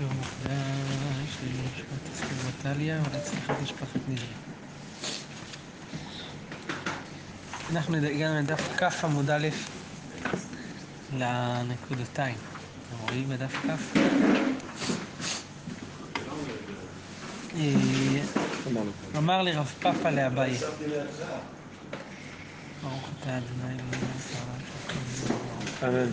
שיעור מוקדש למשפט הסכם מטליה ולצליחת משפחת נזרי. אנחנו הגענו לדף כף עמוד א' לנקודתיים. אתם רואים בדף כף? אמר לי רב פאפה לאביי. ברוך אתה אדוני אלוהינו. אמן.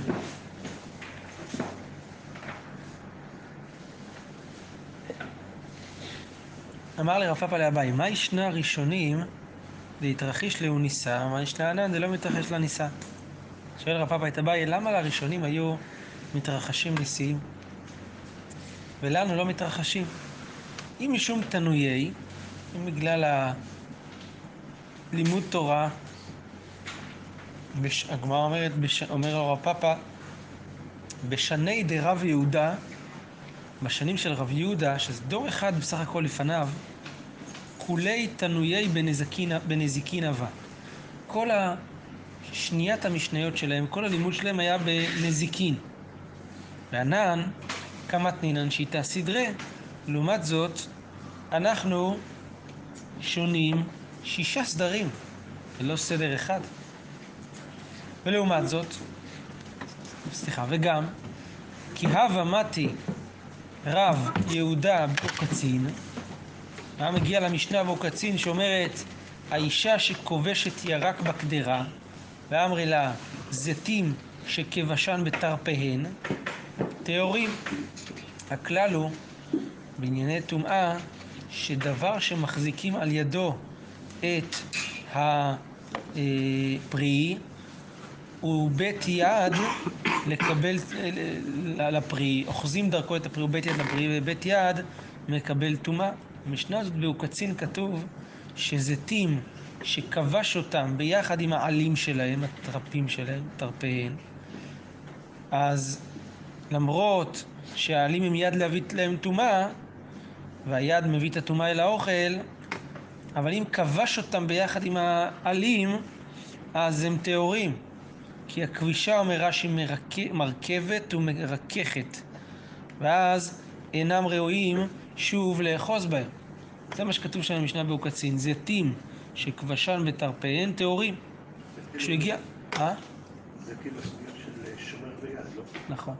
אמר לי רב פאפה לאביי, מה ישנה הראשונים להתרחיש לו ניסה? מה ישנה ענן? זה לא מתרחש לניסה. שואל רב פאפה את אביי, למה לראשונים היו מתרחשים ניסים ולנו לא מתרחשים? אם משום תנויי, אם בגלל לימוד תורה, הגמרא אומרת, אומר הרב פאפה, בשני דרב יהודה, בשנים של רב יהודה, שזה דור אחד בסך הכל לפניו, כולי תנויי בנזיקין הווה. כל שניית המשניות שלהם, כל הלימוד שלהם היה בנזיקין. וענן, כמה תנינן שיטה סדרי, לעומת זאת, אנחנו שונים 6 סדרים, ולא סדר אחד. ולעומת זאת, וגם, כי הווה מתי רב יהודה בו קצין, מה מגיע למשנה בו קצין שאומרת, האישה שכובשת ירק בקדרה, ואמרי לה, זיתים שכבשן בתרפיהן, תיאורים. הכלל הוא, בענייני טומאה, שדבר שמחזיקים על ידו את הפרי, הוא בית יד לקבל לפרי, אוחזים דרכו את הפרי, הוא בית יד לפרי, ובית יד מקבל טומאה. במשנה הזאת בוקצין כתוב שזיתים שכבש אותם ביחד עם העלים שלהם, הטרפים שלהם, טרפיהן, אז למרות שהעלים עם יד להביא להם טומאה, והיד מביא את הטומאה אל האוכל, אבל אם כבש אותם ביחד עם העלים, אז הם טהורים. כי הכבישה אומרה שהיא מרכבת ומרככת, ואז אינם ראויים שוב לאחוז בהם. זה מה שכתוב שם במשנה בוקצין, זיתים שכבשן בתרפיהן טהורים. כשהוא הגיע... זה כאילו הסוגיה של שומר ביד, לא? נכון.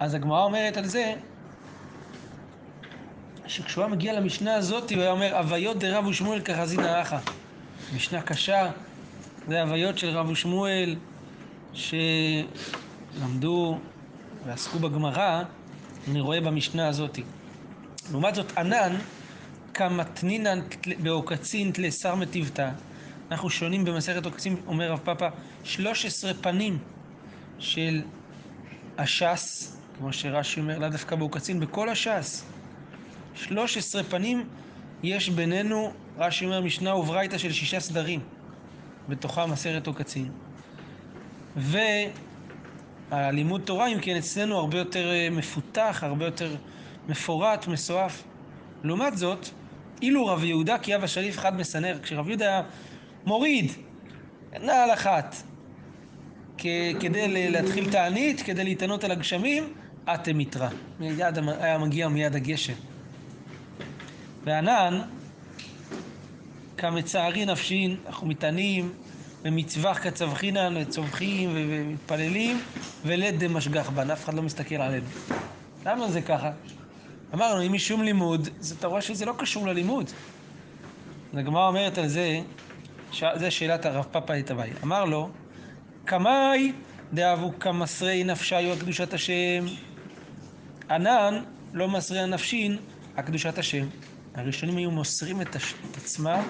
אז הגמרא אומרת על זה, שכשהוא היה מגיע למשנה הזאת, הוא היה אומר, הוויות דרב ושמואל כחזין הרחה. משנה קשה, זה הוויות של רב ושמואל, שלמדו ועסקו בגמרא, אני רואה במשנה הזאת. לעומת זאת, ענן, כמתנינן בעוקצין תלסר מטבטה, אנחנו שונים במסכת עוקצין, אומר רב פאפה, 13 פנים של השס, כמו שרש"י אומר, לא דווקא בעוקצין, בכל השס. 13 פנים יש בינינו, רש"י אומר, משנה וברייתא של 6 סדרים, בתוכה מסכת עוקצין. והלימוד תורה, אם כן, אצלנו הרבה יותר מפותח, הרבה יותר מפורט, מסועף. לעומת זאת, אילו רב יהודה כי הווה שליף חד מסנר, כשרב יהודה מוריד נעל אחת, כדי להתחיל תענית, כדי להתענות על הגשמים, אתם יתרא. היה מגיע מיד הגשם. וענן, כמצערי נפשין, אנחנו מתענים, ומצווח כצווחינן, וצווחים ומתפללים, ולד דמשגח בן, אף אחד לא מסתכל עלינו. למה זה ככה? אמרנו, אם משום לימוד, אתה רואה שזה לא קשור ללימוד. הגמרא אומרת על זה, זה שאלת הרב פאפה את אביי. אמר לו, כמאי דאבו כמסרי נפשי הקדושת השם. ענן לא מסרי הנפשין הקדושת השם. הראשונים היו מוסרים את עצמם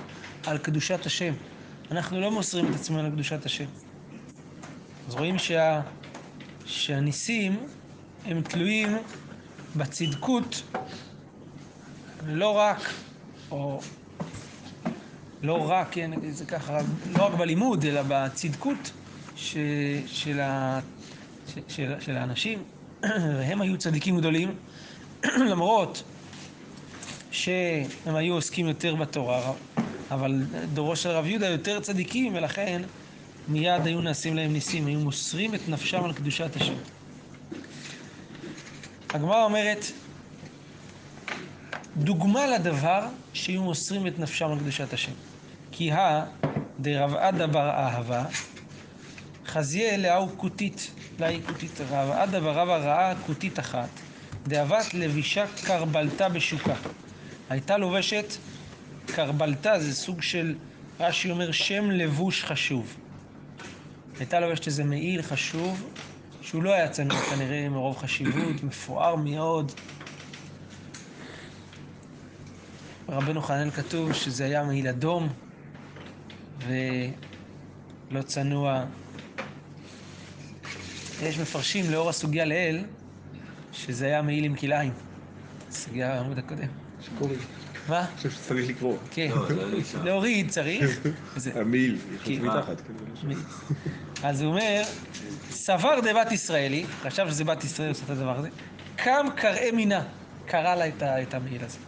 על קדושת השם. אנחנו לא מוסרים את עצמם על קדושת השם. אז רואים שהניסים הם תלויים בצדקות, לא רק בלימוד, אלא בצדקות של האנשים, והם היו צדיקים גדולים, למרות שהם היו עוסקים יותר בתורה, אבל דורו של רב יהודה יותר צדיקים, ולכן מיד היו נעשים להם ניסים, היו מוסרים את נפשם על קדושת השם. הגמרא אומרת, דוגמה לדבר שיהיו מוסרים את נפשם לקדושת השם. כי דרב עדה בר אהבה, חזיה אליהו כותית, לאי כותית רב עדה בר אהבה ראה כותית אחת, דאבת לבישה קרבלתה בשוקה. הייתה לובשת קרבלתה, זה סוג של, רש"י אומר, שם לבוש חשוב. הייתה לובשת איזה מעיל חשוב, שהוא לא היה צמר כנראה מרוב חשיבות, מפואר מאוד. רבנו חנן כתוב שזה היה מעיל אדום ולא צנוע. יש מפרשים לאור הסוגיה לאל שזה היה מעיל עם כלאיים. סוגיה בעמוד הקודם. שקורי. מה? אני חושב שצריך לקרוא. כן. להוריד צריך. המעיל, חושב מתחת. אז הוא אומר, סבר דבת ישראלי, חשב שזה בת ישראל עושה את הדבר הזה, קם קראה מינה, קרא לה את המעיל הזה.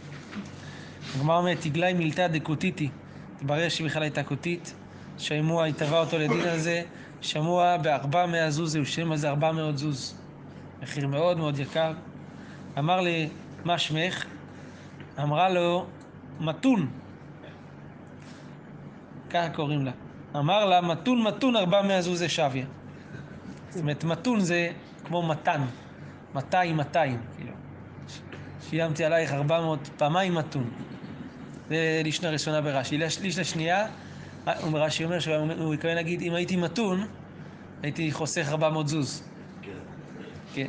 הגמרא אומרת, תגלי מילתא דקותיתי, תברר שבכלל הייתה כותית, שמוע התבע אותו לדין הזה, שמוע ב400 זוז, הוא שילם על זה 400 זוז, מחיר מאוד מאוד יקר. אמר לי, מה שמך? אמרה לו, מתון. ככה קוראים לה. אמר לה, מתון מתון 400 זוז זה שוויה. זאת אומרת, מתון זה כמו מתן, 200, כאילו. שילמתי עלייך 400 פעמיים מתון. זה לישנה ראשונה ברש"י. לישנה שנייה, ברש"י אומר שהוא יקווה להגיד, אם הייתי מתון, הייתי חוסך 400 זוז. כן. כן.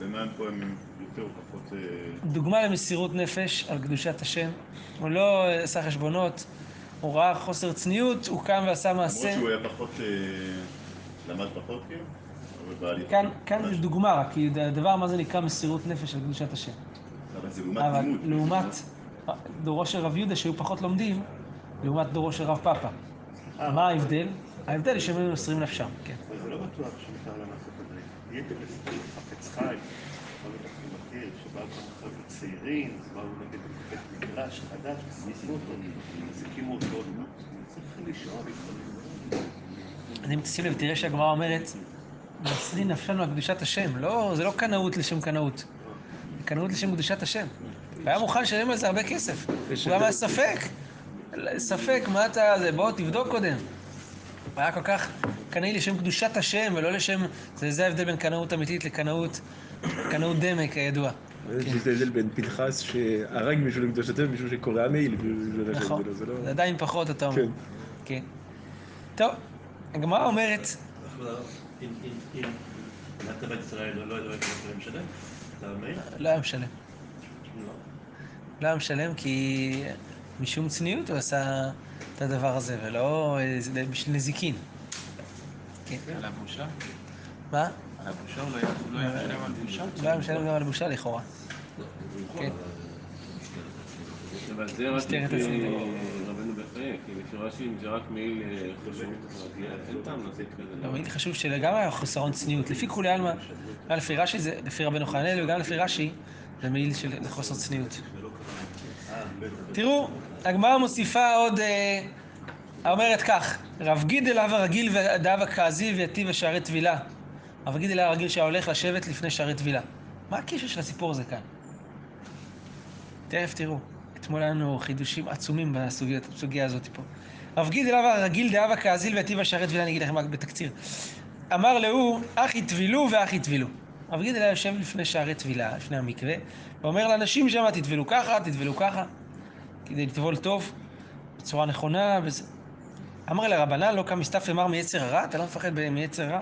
במה פה הם יותר ופחות... דוגמה למסירות נפש על קדושת השם. הוא לא עשה חשבונות, הוא ראה חוסר צניעות, הוא קם ועשה מעשה. למרות שהוא היה פחות... למד פחות, כן? כאן יש דוגמה רק, כי הדבר מה זה נקרא מסירות נפש על קדושת השם. אבל זה לעומת לימוד. לעומת דורו של רב יהודה שהיו פחות לומדים, לעומת דורו של רב פאפה. מה ההבדל? ההבדל שהם היו מוסרים נפשם, כן. אבל זה לא בטוח שניתן לעשות את זה. יתר לספרים, חפץ חי, אבל אתה מכיר שבאו כמוכר בצעירים, באו נגד בית מגרש חדש, ניסו אותו, נזיקים אותו, צריך לשאול את זה. אם תשים לב, תראה שהגמרא אומרת, מסרי נפשנו על קדושת השם, זה לא קנאות לשם קנאות, זה קנאות לשם קדושת השם. והיה מוכן לשלם על זה הרבה כסף, גם היה ספק, מה אתה, בוא תבדוק קודם. היה כל כך קנאי לשם קדושת השם ולא לשם, זה ההבדל בין קנאות אמיתית לקנאות דמה כידוע. זה הבדל בין פנחס שהרג מישהו לקדושת השם, מישהו שקורא מעיל. נכון, זה עדיין פחות אתה אומר. כן. טוב, הגמרא אומרת... אם הלכת בית ישראל לא היית משלם? לא היה משלם. לא היה משלם כי משום צניעות הוא עשה את הדבר הזה, ולא בשביל נזיקין. על הבושה? מה? על הבושה הוא לא היה משלם על בושה? לא היה משלם גם על בושה לכאורה. כן. אבל זה רק רבנו בחיי, כי בצורה שזה רק מעיל חשוב, אין טעם לזה כזה. מעיל חשוב שגם היה חסרון צניעות. לפי כולי עלמא, לפי רבנו חננאל וגם לפי רש"י, זה מעיל של חוסר צניעות. תראו, הגמרא מוסיפה עוד, אומרת כך, רב גידל הווה רגיל ודאבה כעזי ויתיב שערי טבילה. רב גידל הווה רגיל שהיה הולך לשבת לפני שערי טבילה. מה הקשר של הסיפור הזה כאן? תכף תראו. אתמול לנו חידושים עצומים בסוגיה הזאת פה. רב גידל הווה רגיל דאבה כעזיל ויתיב שערי טבילה, אני אגיד לכם רק בתקציר. אמר לו, אחי טבילו ואחי טבילו. רב גידל היה יושב לפני שערי טבילה, לפני המקווה, ואומר לאנשים שם, תטבלו ככה, תטבלו ככה, כדי לטבול טוב, בצורה נכונה. אמר לרבנן, לא קם מסתף אמר מיצר הרע, אתה לא מפחד מיצר הרע?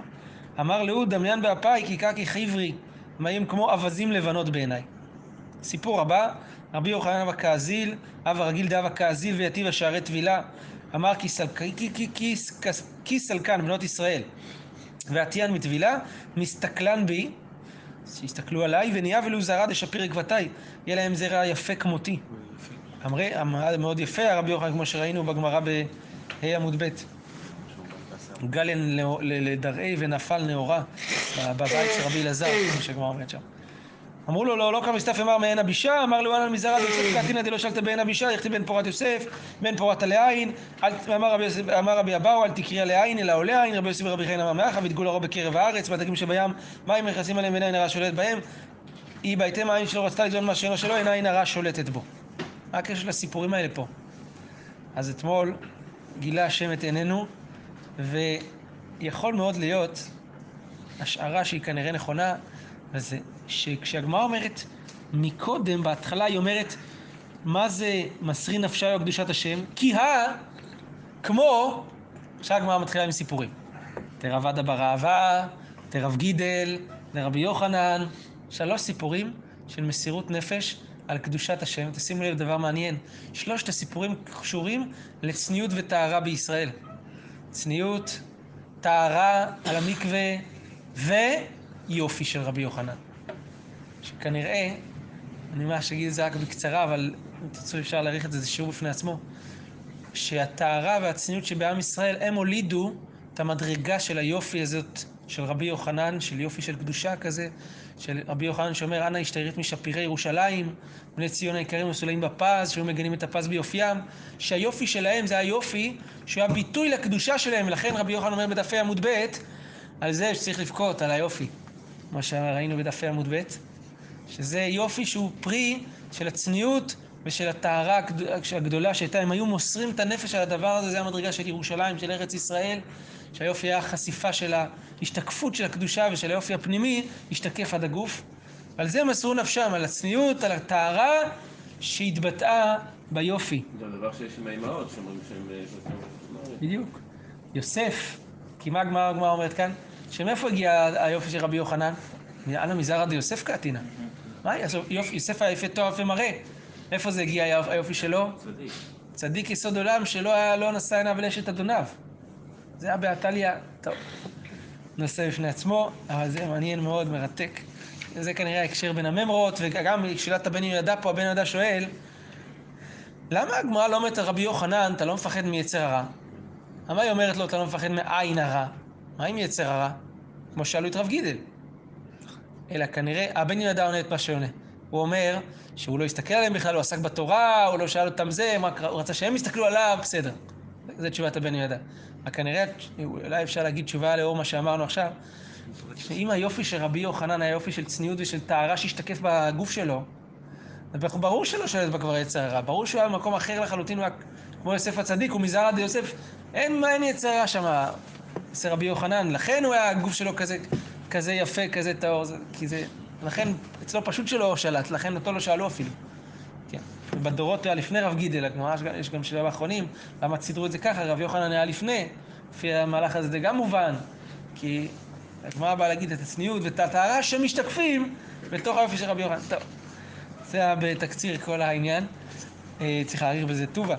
אמר לו, דמיין באפי, כי קקי חיברי, מאים כמו אווזים לבנות בעיניי. סיפור הבא, רבי יוחנן הווה כעזיל, הווה רגיל דהווה כעזיל ויתיב שערי טבילה, אמר כי סלקן בנות ישראל, ועטיין מטבילה, מסתכלן בי, שהסתכלו עליי, ונהיה ולו זרע דשפיר עקבתיי, יהיה להם זרע יפה כמותי. אמרה מאוד יפה, רבי יוחנן, כמו שראינו בגמרא בעמוד ב', גלן לדרעי ונפל נאורה, בבית של רבי אלעזר, כמו שהגמרא אומרת שם. אמרו לו, לא, לא קם מסתף אמר מעין אבישה, אמר לו, אנא מזרע יוסף קטין עדי לא שלת בעין אבישה, יכתיב בן פורת יוסף, בן פורת לעין, אמר רבי אבאו, אל תקריע לעין, אלא עולה עין, רבי יוסף ורבי חיים אמר מאחה, ותגול הרוב בקרב הארץ, בדגים שבים, מים נכנסים עליהם ועין הרע שולט בהם, היא בהתאם העין שלו רצתה לגזול מה שאינו שלו, עין הרע שולטת בו. מה הקשר לסיפורים האלה פה? אז אתמול גילה השם את עינינו, ויכול מאוד להיות השערה שהיא כנראה נכונה, וזה שכשהגמרא אומרת מקודם, בהתחלה היא אומרת מה זה מסרי נפשי או קדושת השם, כי כמו שהגמרא מתחילה עם סיפורים, תרב עדה בר אהבה, תרב גידל, תרבי יוחנן, 3 סיפורים של מסירות נפש על קדושת השם. תשימו לב דבר מעניין, 3 הסיפורים קשורים לצניעות וטהרה בישראל. צניעות, טהרה על המקווה ויופי של רבי יוחנן. שכנראה, אני ממש אגיד את זה רק בקצרה, אבל אם תרצו אפשר להעריך את זה, זה שיעור בפני עצמו, שהטהרה והצניעות שבעם ישראל הם הולידו את המדרגה של היופי הזאת של רבי יוחנן, של יופי של קדושה כזה, של רבי יוחנן שאומר, אנא השתיירית משפירי ירושלים, בני ציון היקרים מסולעים בפז, שהיו מגנים את הפז ביופיים, שהיופי שלהם זה היופי שהוא הביטוי לקדושה שלהם, ולכן רבי יוחנן אומר בדפי עמוד ב' על זה שצריך לבכות, על היופי, מה שראינו בדפי עמוד ב', שזה יופי שהוא פרי של הצניעות ושל הטהרה הגדולה שהייתה, הם היו מוסרים את הנפש על הדבר הזה, זה המדרגה של ירושלים, של ארץ ישראל, שהיופי היה חשיפה של ההשתקפות של הקדושה ושל היופי הפנימי, השתקף עד הגוף. ועל זה מסרו נפשם, על הצניעות, על הטהרה שהתבטאה ביופי. זה הדבר שיש עם האימהות, שאומרים שהם... בדיוק. יוסף, כי מה הגמרא אומרת כאן? שמאיפה הגיע היופי של רבי יוחנן? אנא מזרע עד יוסף קטין. מה? יוסף היה יפה תואר יפה מראה. איפה זה הגיע היופי שלו? צדיק. צדיק יסוד עולם שלא נשא עיניו אל אשת אדוניו. זה היה באתליה, טוב, נושא בפני עצמו, אבל זה מעניין מאוד, מרתק. זה כנראה הקשר בין הממרות, וגם שאלת הבן יהודה פה, הבן יהודה שואל, למה הגמרא לא אומרת רבי יוחנן, אתה לא מפחד מיצר הרע? מה היא אומרת לו, אתה לא מפחד מעין הרע? מה עם יצר הרע? כמו שאלו את רב גידל. אלא כנראה, הבן יהודה עונה את מה שעונה. הוא אומר שהוא לא הסתכל עליהם בכלל, הוא עסק בתורה, הוא לא שאל אותם זה, הוא רצה שהם יסתכלו עליו, בסדר. זו תשובת הבן יהודה. כנראה, אולי אפשר להגיד תשובה לאור מה שאמרנו עכשיו, שאם היופי של רבי יוחנן היה יופי של צניעות ושל טהרה שהשתקף בגוף שלו, ברור שלא שולט בה כבר יצר הרע, ברור שהוא היה במקום אחר לחלוטין, כמו יוסף הצדיק, הוא מזרע עד יוסף, אין יצר הרע שם, זה רבי יוחנן, לכן הוא היה הגוף שלו כזה יפה, כזה טהור, כי זה, לכן אצלו פשוט שלא שלט, לכן אותו לא שאלו אפילו. בדורות היה לפני רב גידל, יש גם שאלה באחרונים, למה צידרו את זה ככה, רב יוחנן היה לפני, לפי המהלך הזה, זה גם מובן, כי הגמרא באה להגיד את הצניעות ואת הטהרה שמשתקפים בתוך היופי של רבי יוחנן. טוב, זה היה בתקציר כל העניין, צריך להעריך בזה טובה.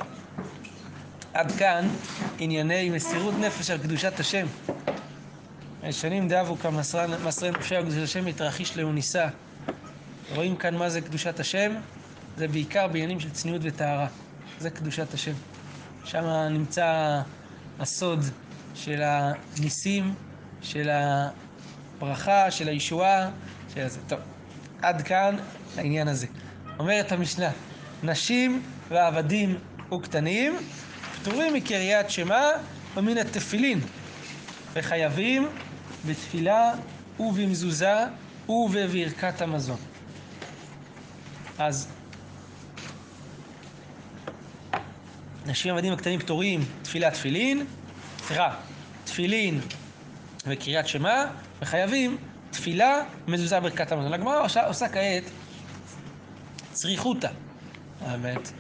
עד כאן ענייני מסירות נפש על קדושת השם. שנים דאבו כמסרי נפשי על קדושת השם מתרחיש לאוניסה. רואים כאן מה זה קדושת השם? זה בעיקר בעניינים של צניעות וטהרה. זה קדושת השם. שם נמצא הסוד של הניסים, של הברכה, של הישועה, של זה. טוב, עד כאן העניין הזה. אומרת המשנה, נשים ועבדים וקטנים פטורים מקריאת שמה ומן התפילין, וחייבים בתפילה ובמזוזה ובברכת המזון. אז נשים ועבדים הקטנים פטורים, תפילין וקריאת שמה, וחייבים תפילה, מזוזה ברכת המזון. הגמרא עושה כעת צריכותא, האמת,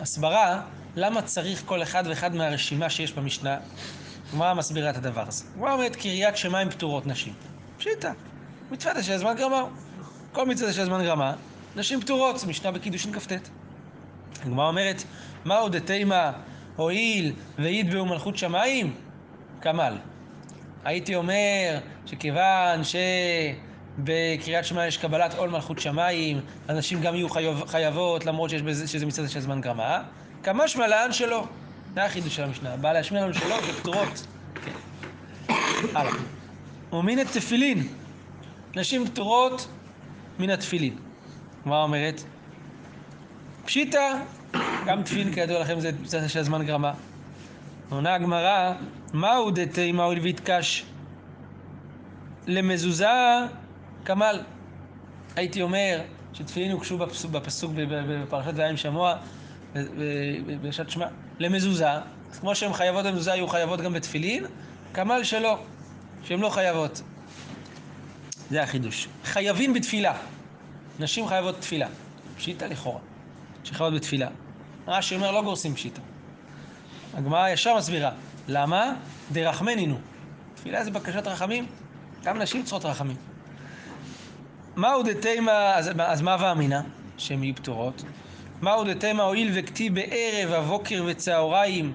הסברה, למה צריך כל אחד ואחד מהרשימה שיש במשנה, הגמרא מסבירה את הדבר הזה. הגמרא אומרת, קריאת שמה עם פטורות נשים. פשיטא, מצוות אשל זמן גרמה, כל מצוות אשל זמן גרמה, נשים פטורות, זה משנה בקידושין כ"ט. הגמרא אומרת, מה עוד תימה הועיל ויתבעו מלכות שמיים? כמל. הייתי אומר שכיוון שבקריאת שמע יש קבלת עול מלכות שמיים, אנשים גם יהיו חייבות למרות שזה מצד של זמן גרמה. כמה שמלן שלא. זה החידוש של המשנה. בא להשמיע לנו שלא, זה פטורות. הלאה. ומן התפילין. נשים פטורות מן התפילין. מה אומרת? פשיטה, גם תפילין כידוע לכם זה פצצה שהזמן גרמה. עונה הגמרא, מהו דתי מהו לבית קש? למזוזה כמל. הייתי אומר שתפילין הוקשו בפסוק בפרשת ועם שמוע בשעת שמע למזוזה, אז כמו שהן חייבות במזוזה היו חייבות גם בתפילין, כמל שלא, שהן לא חייבות. זה החידוש. חייבים בתפילה. נשים חייבות תפילה. פשיטה לכאורה. שחייבות בתפילה. רש"י אומר לא גורסים פשיטה. הגמרא ישר מסבירה. למה? דרחמנינו. תפילה זה בקשת רחמים. גם נשים צריכות רחמים. מהו דתימה, אז מה ואמינה? שהן יהיו פטורות. מהו דתימה הואיל וכתיב בערב, הבוקר וצהריים,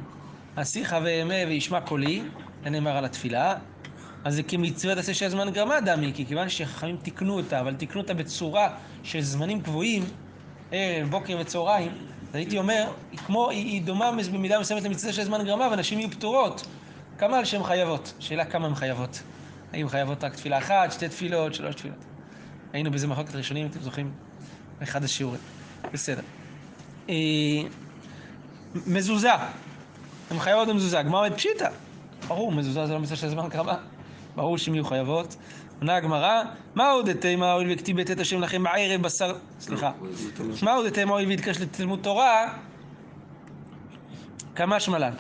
השיחה ואמה וישמע קולי. זה נאמר על התפילה. אז זה כמצוות עשה שהזמן גרמה דמי, כי כיוון שחכמים תקנו אותה, אבל תקנו אותה בצורה של זמנים קבועים, ערב, בוקר וצהריים, אז הייתי אומר, היא דומה במידה מסוימת למצוות עשה שהזמן גרמה, ונשים יהיו פטורות, כמה שהן חייבות. שאלה כמה הן חייבות. האם חייבות רק תפילה אחת, שתי תפילות, שלוש תפילות. היינו בזה מחלוקת ראשונים, אתם זוכרים, אחד השיעורים. בסדר. מזוזה. הן חייבות במזוזה. גמר אומרת פשיטה. ברור, מזוזה זה לא מצוות עשה שהזמן גרמה. ברור שהן יהיו חייבות. עונה הגמרא, מהו דתימה הואיל וכתיב בית השם לכם בערב בשר... סליחה. מהו דתימה הואיל והתקש לתלמוד תורה? כמה שמלן.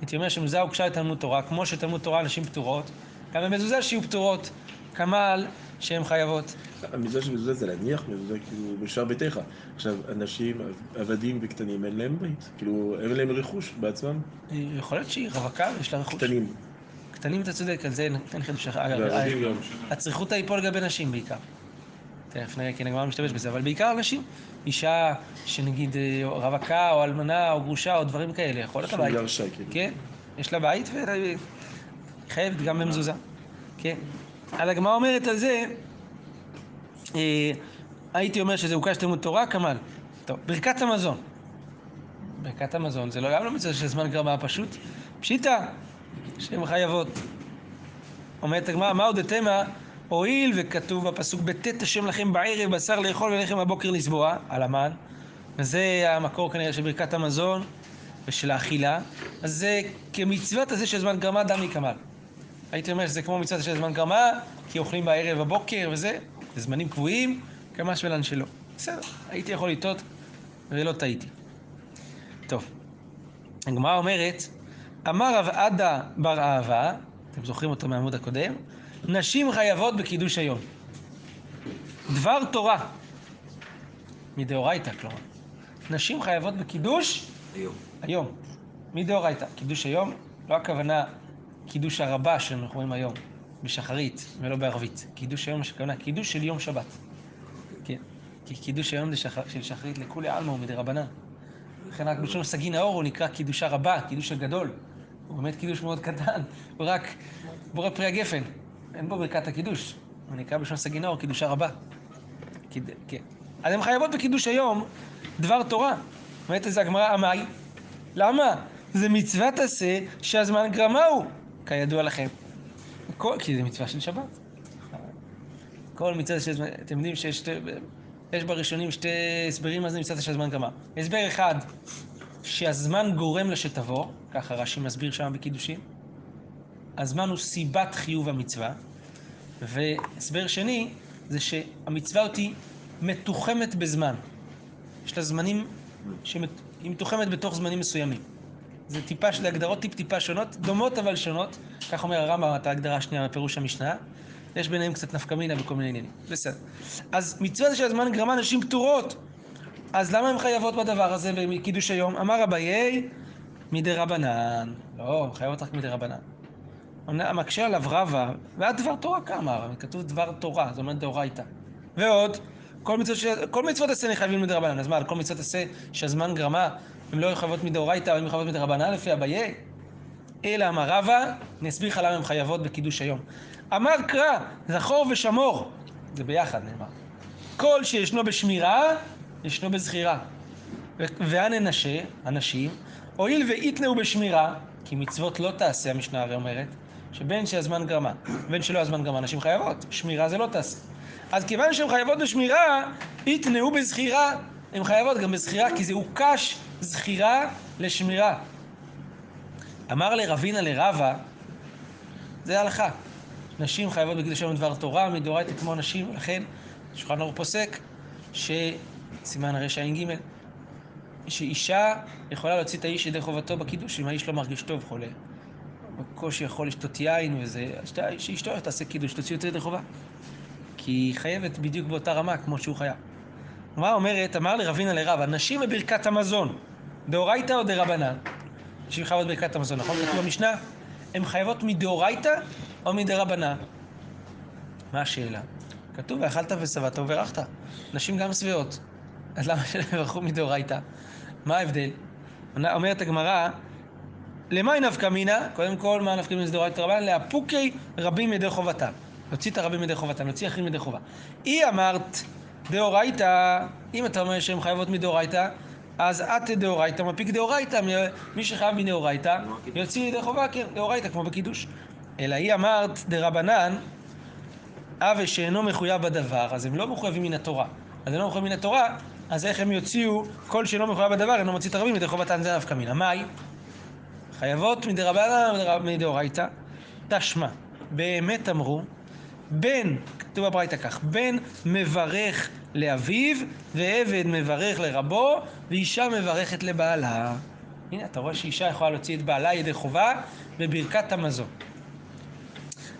הייתי אומר שמזוזה הוקשה לתלמוד תורה, כמו שתלמוד תורה אנשים פטורות, גם במזוזה שיהיו פטורות, כמל שהן חייבות. המזוזה של מזוזה זה להניח, מזוזה כאילו בשער ביתך. עכשיו, אנשים, עבדים וקטנים, אין להם בית, כאילו אין להם רכוש בעצמם. יכול להיות שהיא רווקה ויש לה רכוש. קטנים. קטנים אתה צודק, על זה אין חידוש. הצריכות היפול לגבי נשים בעיקר. תכף נראה, כי נגמר משתמש בזה, אבל בעיקר נשים. אישה שנגיד רווקה או אלמנה או גרושה או דברים כאלה, יכול להיות הבית. כן, יש לה בית והיא חייבת גם במזוזה. כן. אז הגמרא אומרת על זה, הייתי אומר שזה הוקש תלמוד תורה, כמל. טוב, ברכת המזון. ברכת המזון, זה לא מצווה של זמן גרמה פשוט. פשיטה. שהן חייבות. אומרת הגמרא, מהו דתימה? הואיל וכתוב בפסוק, בטאת השם לכם בערב בשר לאכול ולחם הבוקר לסבוע, על המן. וזה המקור כנראה של ברכת המזון ושל האכילה. אז זה כמצוות הזה של זמן גרמה דמי כמל. הייתי אומר שזה כמו מצוות של זמן גרמה, כי אוכלים בערב הבוקר וזה, זה זמנים קבועים, כמה שמלן שלא. בסדר, הייתי יכול לטעות ולא טעיתי. טוב, הגמרא אומרת, אמר רב עדה בר אהבה, אתם זוכרים אותו מהעמוד הקודם, נשים חייבות בקידוש היום. דבר תורה, מדאורייתא כלומר. נשים חייבות בקידוש היום. היום, מדאורייתא. קידוש היום, לא הכוונה קידוש הרבה שאנחנו רואים היום, בשחרית ולא בערבית. קידוש היום, הכוונה קידוש של יום שבת. כן, כי קידוש היום זה של שחרית לכולי עלמא ומדרבנן. לכן רק בשום סגין האור הוא נקרא קידושה רבה, קידוש הגדול. הוא באמת קידוש מאוד קטן, הוא רק בורא פרי הגפן. אין בו ברכת הקידוש. הוא נקרא בשום סגין האור, קידושה רבה. כן. אז הן חייבות בקידוש היום דבר תורה. אומרת איזה הגמרא, עמאי. למה? זה מצוות עשה שהזמן גרמה הוא, כידוע לכם. כי זה מצווה של שבת. כל מצוות של זמן, אתם יודעים שיש... יש בראשונים שתי הסברים על זה מצוות שהזמן גרמה. הסבר אחד, שהזמן גורם לשתבוא, ככה רש"י מסביר שם בקידושין. הזמן הוא סיבת חיוב המצווה. והסבר שני, זה שהמצווה אותי מתוחמת בזמן. יש לה זמנים שהיא מתוחמת בתוך זמנים מסוימים. זה טיפה של הגדרות טיפה שונות, דומות אבל שונות. כך אומר הרמב"ם, את ההגדרה השנייה בפירוש המשנה. יש ביניהם קצת נפקמינה וכל מיני עניינים. בסדר. אז מצוות של הזמן גרמה נשים פטורות. אז למה הן חייבות בדבר הזה בקידוש היום? אמר רביי, מדי רבנן. לא, הן חייבות רק מדי רבנן. המקשה עליו רבה, ועד דבר תורה כאמר, כתוב דבר תורה, זאת אומרת דאורייתא. ועוד, כל מצוות עשה חייבים מדי רבנן. אז מה, כל מצוות עשה שהזמן גרמה, הן לא חייבות מדאורייתא, אבל הן חייבות מדי רבנן לפי אביי. אלא אמר רבה, נסביר לך למה הן חייבות בקידוש היום. אמר קרא, זכור ושמור, זה ביחד נאמר. כל שישנו בשמירה, ישנו בזכירה. והננשה, הנשים, הואיל ואיתנאו בשמירה, כי מצוות לא תעשה, המשנה הרי אומרת, שבין שהזמן גרמה, בין שלא הזמן גרמה, נשים חייבות. שמירה זה לא תעשה. אז כיוון שהן חייבות בשמירה, יתנאו בזכירה, הן חייבות גם בזכירה, כי זה הוקש זכירה לשמירה. אמר לרבינה לרבה, זה הלכה. נשים חייבות בקדושת דבר תורה, מדאורייתא כמו נשים, לכן שולחן ערוך פוסק, שסימן ר' ע"ג, שאישה יכולה להוציא את האיש ידי חובתו בקידוש, אם האיש לא מרגיש טוב, חולה. בקושי יכול לשתות יין וזה, שאשתו תעשה קידוש, תוציא אותו ידי חובה. כי היא חייבת בדיוק באותה רמה כמו שהוא חייב. מה אומרת? אמר לרבינה לרבה, נשים בברכת המזון, דאורייתא או דרבנן? נשים חייבות ברכת המזון, נכון? כתוב במשנה, הן חייבות מדאורייתא או מדרבנן? מה השאלה? כתוב, ואכלת ושבעת וברכת. נשים גם שבעות. אז למה שלא יברכו מדאורייתא? מה ההבדל? אומרת הגמרא, למה נפקא מינה? קודם כל, מה נפקא מינה מדאורייתא רבנן? לאפוקי רבים ידי חובתם. נוציא את הרבים ידי חובתם, נוציא אחרים ידי חובה. היא אמרת דאורייתא, אם אתה אומר שהן חייבות מדאורייתא, אז את דאורייתא, מפיק דאורייתא, מי שחייב מדאורייתא, יוציא ידי חובה, כן, דאורייתא, כמו בקידוש. אלא היא אמרת דרבנן, אבי שאינו מחויב בדבר, אז הם לא מחויבים מן התורה. אז הם לא מחויבים מן התורה, אז איך הם יוציאו כל שאינו מחויב בדבר, הם לא מוציא את הרבים ידי חובתם, זה נפקא מינה. מהי? חייבות מדרבנן מדאורייתא, תשמע, באמת אמרו, בן, כתוב בברייתא כך, בן מברך לאביו, ועבד מברך לרבו, ואישה מברכת לבעלה. הנה, אתה רואה שאישה יכולה להוציא את בעלה ידי חובה בברכת המזון.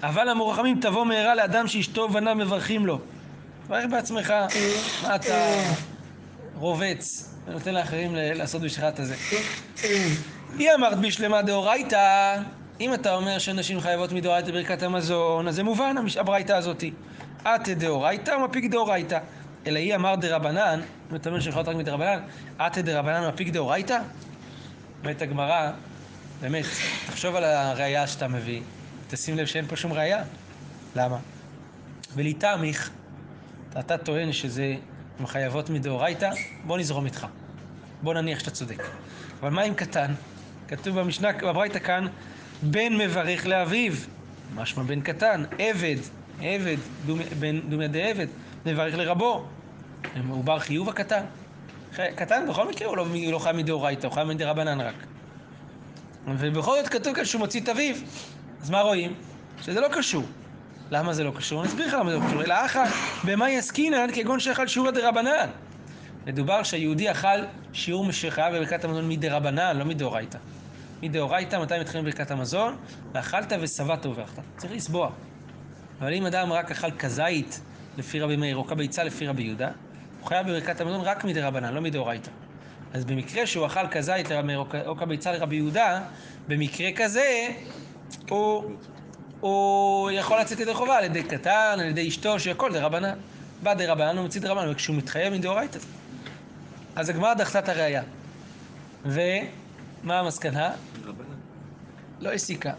אבל אמרו חכמים, תבוא מהרה לאדם שאשתו ובנה מברכים לו. תברך בעצמך, מה אתה רובץ, ונותן לאחרים לעשות בשבילך את הזה. היא אמרת בשלמה דאורייתא, אם אתה אומר שנשים חייבות מדאורייתא ברכת המזון, אז זה מובן, הברייתא הזאת. את דאורייתא, מפיק דאורייתא. אלא היא אמר דרבנן, אם אתה אומר שחייבות רק מדרבנן, את דרבנן מפיק דאורייתא? באמת הגמרא, באמת, תחשוב על הראייה שאתה מביא, תשים לב שאין פה שום ראייה. למה? ולתעמיך, אתה טוען שזה חייבות מדאורייתא, בוא נזרום איתך. בוא נניח שאתה צודק. אבל מה עם קטן? כתוב במשנה, בברייתא כאן, בן מברך לאביו, משמע בן קטן, עבד, בן דומיה דעבד, מברך לרבו, הוא בר חיוב הקטן. קטן בכל מקרה הוא לא חייב מדאורייתא, הוא חייב מדרבנן רק. ובכל זאת כתוב כאן שהוא מוציא את אביו. אז מה רואים? שזה לא קשור. למה זה לא קשור? אני אסביר לך למה זה לא קשור. אלא אחא במאי עסקינן כגון שאכל שיעורא דרבנן. מדובר שהיהודי אכל שיעור משחייב בברכת המזון מדרבנן, לא מדאורייתא. מדאורייתא, מתי מתחילים ברכת המזון? ואכלת ושבעת וברכת. צריך לסבוע. אבל אם אדם רק אכל כזית לפי רבי מאיר, או כביצה לפי רבי יהודה, הוא חייב בברכת המזון רק מדרבנן, לא מדאורייתא. אז במקרה שהוא אכל כזית לרבי מאיר, או כביצה לרבי יהודה, במקרה כזה, הוא יכול לצאת ידי חובה על ידי קטן, על ידי אשתו, שהכל דרבנן. בא דרבנן, הוא מציא דרבנן, וכשהוא מתחייב מדאורייתא. אז הגמרא דחתה את הראיה. מה המסקנה? דרבנן. לא הסיקה.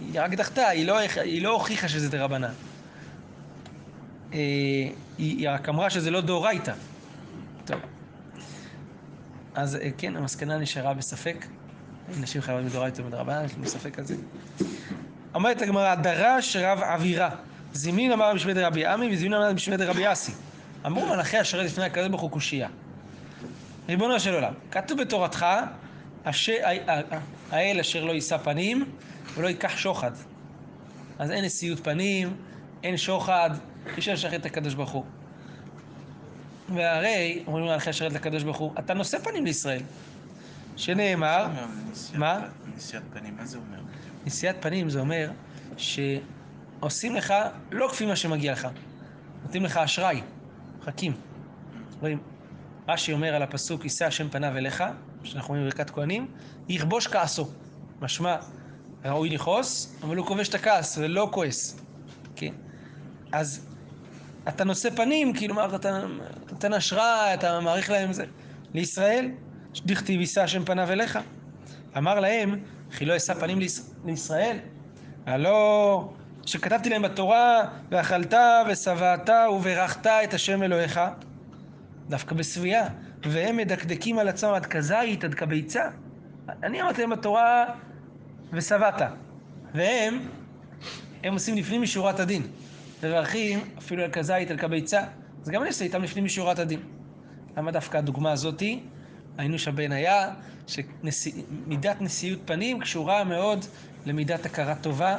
היא רק דחתה, היא לא הוכיחה שזה דרבנן. היא רק אמרה שזה לא דאורייתא. טוב. אז כן, המסקנה נשארה בספק. נשים חייבות מדאורייתא ומדרבנן, יש לנו ספק על זה. אומרת הגמרא, דרש רב עבירא. זימין אמר בשמי דרבי עמי וזימין אמר בשמי דרבי אסי. אמרו מלאכי השרת לפני הקדוש ברוך הוא קושייה. ריבונו של עולם, כתוב בתורתך, האל אשר לא יישא פנים ולא ייקח שוחד. אז אין נשיאות פנים, אין שוחד, איש לשחד את הקדוש ברוך הוא. והרי, אומרים להלכי השרת לקדוש ברוך הוא, אתה נושא פנים לישראל. שנאמר, מה? נשיאת פנים, מה זה אומר? נשיאת פנים זה אומר שעושים לך לא כפי מה שמגיע לך. נותנים לך אשראי, חכים. רואים, רש"י אומר על הפסוק, יישא השם פניו אליך, שאנחנו אומרים ברכת כהנים, יכבוש כעסו. משמע, ראוי לכעוס, אבל הוא כובש את הכעס ולא כועס. כן? אז אתה נושא פנים, כאילו מה, אתה נותן אשראי, אתה מעריך להם זה. לישראל, דכתיב יישא השם פניו אליך. אמר להם, כי לא יישא פנים לישראל. הלא, שכתבתי להם בתורה, ואכלת ושבעת וברכת את השם אלוהיך, דווקא בסביעה. והם מדקדקים על עצמם עד כזית, עד כביצה. אני אמרתי להם בתורה ושבעת. והם עושים לפנים משורת הדין. דרכים, אפילו על כזית, על כביצה, אז גם נעשה איתם לפנים משורת הדין. למה דווקא הדוגמה הזאת? היינו שהבן היה, שמידת נשיאות פנים קשורה מאוד למידת הכרת טובה,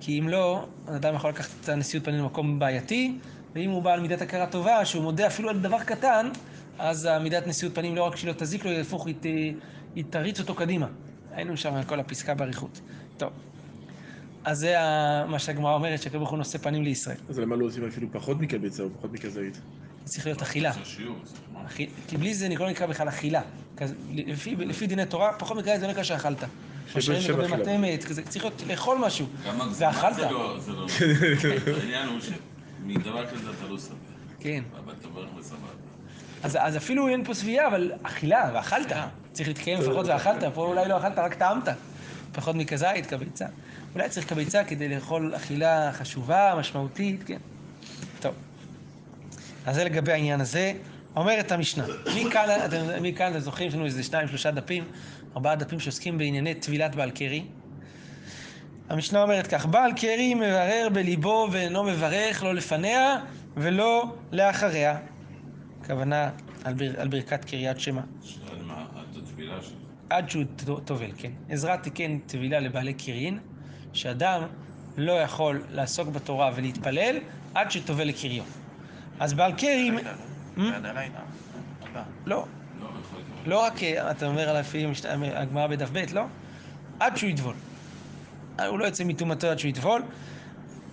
כי אם לא, האדם יכול לקחת את הנשיאות פנים למקום בעייתי, ואם הוא בא על מידת הכרת טובה, שהוא מודה אפילו על דבר קטן, אז המידת נשיאות פנים לא רק שלא תזיק לו, יפוך, היא תריץ אותו קדימה. היינו שם על כל הפסקה בעריכות. טוב. אז זה מה שהגמרא אומרת, שהקדוש ברוך הוא נושא פנים לישראל. אז למה לא עושים אפילו פחות מכביצה או פחות מכזית? צריך להיות אכילה. כי בלי זה לא נקרא בכלל אכילה. לפי דיני תורה, פחות מכזית זה לא נקרא שאכלת. צריך להיות לאכול משהו, ואכלת. העניין הוא שמדבר כזה אתה לא סביר. כן. אתה ברך בסבבה. אז אפילו אין פה סבייה, אבל אכילה, ואכלת. צריך להתקיים לפחות ואכלת, פה אולי לא אכלת, רק טעמת. פחות מכזית, כביצה. אולי צריך כביצה כדי לאכול אכילה חשובה, משמעותית, כן. טוב. אז זה לגבי העניין הזה. אומרת המשנה, מכאן אתם זוכרים, יש לנו איזה 2-3 דפים, 4 דפים שעוסקים בענייני טבילת בעל קרי. המשנה אומרת כך, בעל קרי מברר בליבו ואינו מברך, לא לפניה ולא לאחריה. הכוונה על ברכת קריאת שמה. עד שהוא טובל, כן. עזרה תיקן טבילה לבעלי קרין, שאדם לא יכול לעסוק בתורה ולהתפלל עד שטובל לקריו. אז בעל קרי... עד הלילה. לא. לא רק, אתה אומר על לפי הגמרא בדף ב', לא? עד שהוא יטבול. הוא לא יצא מטומאתו עד שהוא יטבול.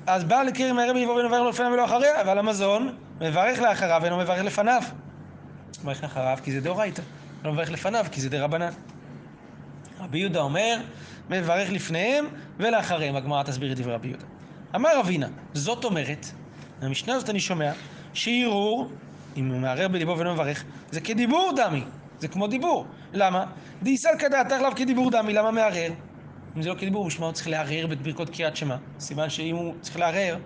אז בעל קרי מברר בליבו ואינו מברך לפניו ולא אחריה, אבל המזון מברך לאחריו ואינו מברך לפניו. מברך לאחריו כי זה דאורייתא. לא מברך לפניו כי זה דרבנן. רבי יהודה אומר, מברך לפניהם ולאחריהם, הגמרא תסביר את דברי רבי יהודה. אמר רבינה, זאת אומרת, המשנה הזאת אני שומע, שערעור, אם הוא מערער בליבו ולא מברך, זה כדיבור דמי, זה כמו דיבור. למה? דאיסלקא דעתך לאו כדיבור דמי, למה מערער? אם זה לא כדיבור, משמע הוא צריך לערער בברכות קריאת שמע. סימן שאם הוא צריך לערער,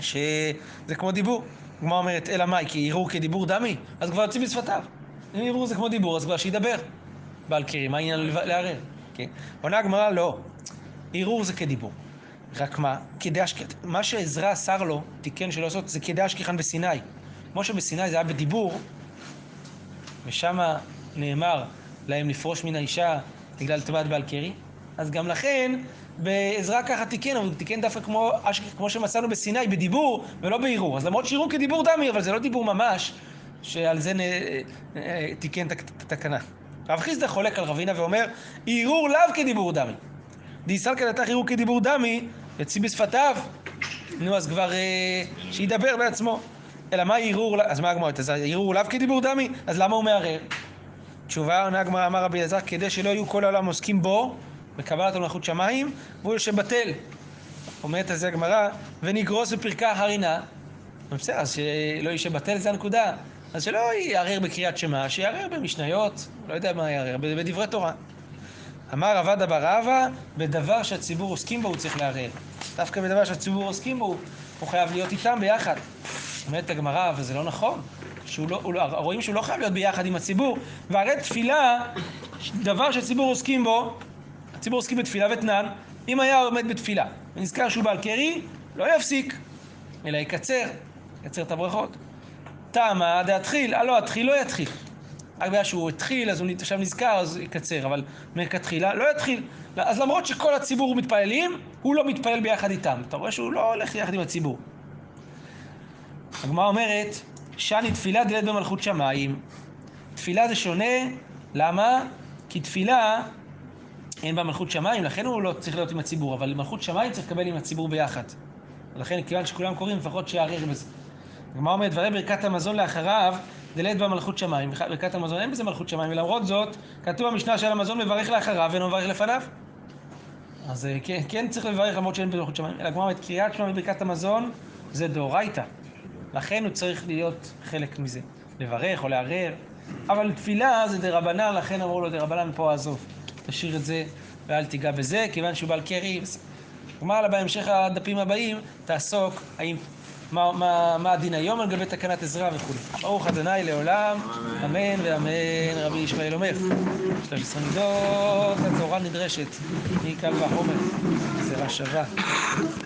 שזה כמו דיבור. הגמרא אומרת, אלא מאי, כי ערעור כדיבור דמי, אז כבר יוצאים בשפתיו. אם ערעור זה כמו דיבור, אז כבר שידבר. בעל קרי, מה העניין לערער? כן. עונה הגמרא, לא. ערעור זה כדיבור. רק מה? מה שעזרא אסר לו, תיקן שלא לעשות, זה כדי אשכחן בסיני. כמו שבסיני זה היה בדיבור, ושמה נאמר להם לפרוש מן האישה בגלל טומאת בעל קרי, אז גם לכן, בעזרא ככה תיקן, אבל תיקן דווקא כמו שמצאנו בסיני, בדיבור ולא בערעור. אז למרות שערעור כדיבור דמי, אבל זה לא דיבור ממש, שעל זה תיקן תקנה. רב חיסדא חולק על רבינה ואומר, ערעור לאו כדיבור דמי. דאיסלקא דעתך ערעור כדיבור דמי, יוציא בשפתיו, נו אז כבר שידבר בעצמו. אלא מה ערעור, אז מה הגמרא? אז ערעור לאו כדיבור דמי, אז למה הוא מערער? תשובה, עונה הגמרא, אמר רבי אלעזר, כדי שלא יהיו כל העולם עוסקים בו, בקבלת מלכות שמיים, והוא יושב בטל. אומרת על זה הגמרא, ונגרוס בפרקה אחרינה. בסדר, אז שלא יושב בטל, זה הנקודה. אז שלא יערער בקריאת שמה, שיערער במשניות, לא יודע מה יערער, בדברי תורה. אמר רבא דבר רבא, בדבר שהציבור עוסקים בו הוא צריך לערער. דווקא בדבר שהציבור עוסקים בו, הוא חייב להיות איתם ביחד. אומרת הגמרא, וזה לא נכון. רואים שהוא לא חייב להיות ביחד עם הציבור. והרי תפילה, דבר שהציבור עוסקים בו, הציבור עוסקים בתפילה ותנן, אם היה עומד בתפילה, ונזכר שהוא בעל קרי, לא יפסיק, אלא יקצר את הברכות. תמה, דהתחיל, לא, התחיל לא יתחיל. רק בגלל שהוא התחיל, אז הוא עכשיו נזכר, אז יקצר, אבל מלכתחילה לא יתחיל. אז למרות שכל הציבור מתפללים, הוא לא מתפלל ביחד איתם. אתה רואה שהוא לא הולך יחד עם הציבור. הגמרא אומרת, שאני תפילה דלת במלכות שמיים. תפילה זה שונה, למה? כי תפילה אין במלכות שמיים, לכן הוא לא צריך להיות עם הציבור, אבל מלכות שמיים צריך לקבל עם הציבור ביחד. ולכן, כיוון שכולם קוראים, לפחות שיערער בזה. הגמרא אומרת, דברי ברכת המזון לאחריו, דלת במלכות שמיים. ברכת המזון אין בזה מלכות שמיים, ולמרות זאת, כתוב במשנה שעל המזון מברך לאחריו ואינו מברך לפניו. אז כן צריך לברך למרות שאין בזה מלכות שמיים. אלא הגמרא אומרת, קריאת שמע בברכת המזון זה דאורייתא. לכן הוא צריך להיות חלק מזה, לברך או לערער. אבל תפילה זה דרבנן, לכן אמרו לו דרבנן פה עזוב. תשאיר את זה ואל תיגע בזה, כיוון שהוא בעל קרי. הגמרא בהמשך הדפים הבאים תעסוק מה הדין היום על גבי תקנת עזרא וכו'. ברוך ה' לעולם, אמן ואמן. רבי ישמעאל אומר, יש להם 20 מידות, התורה נדרשת, היא קל והחומר, עזרא שווה.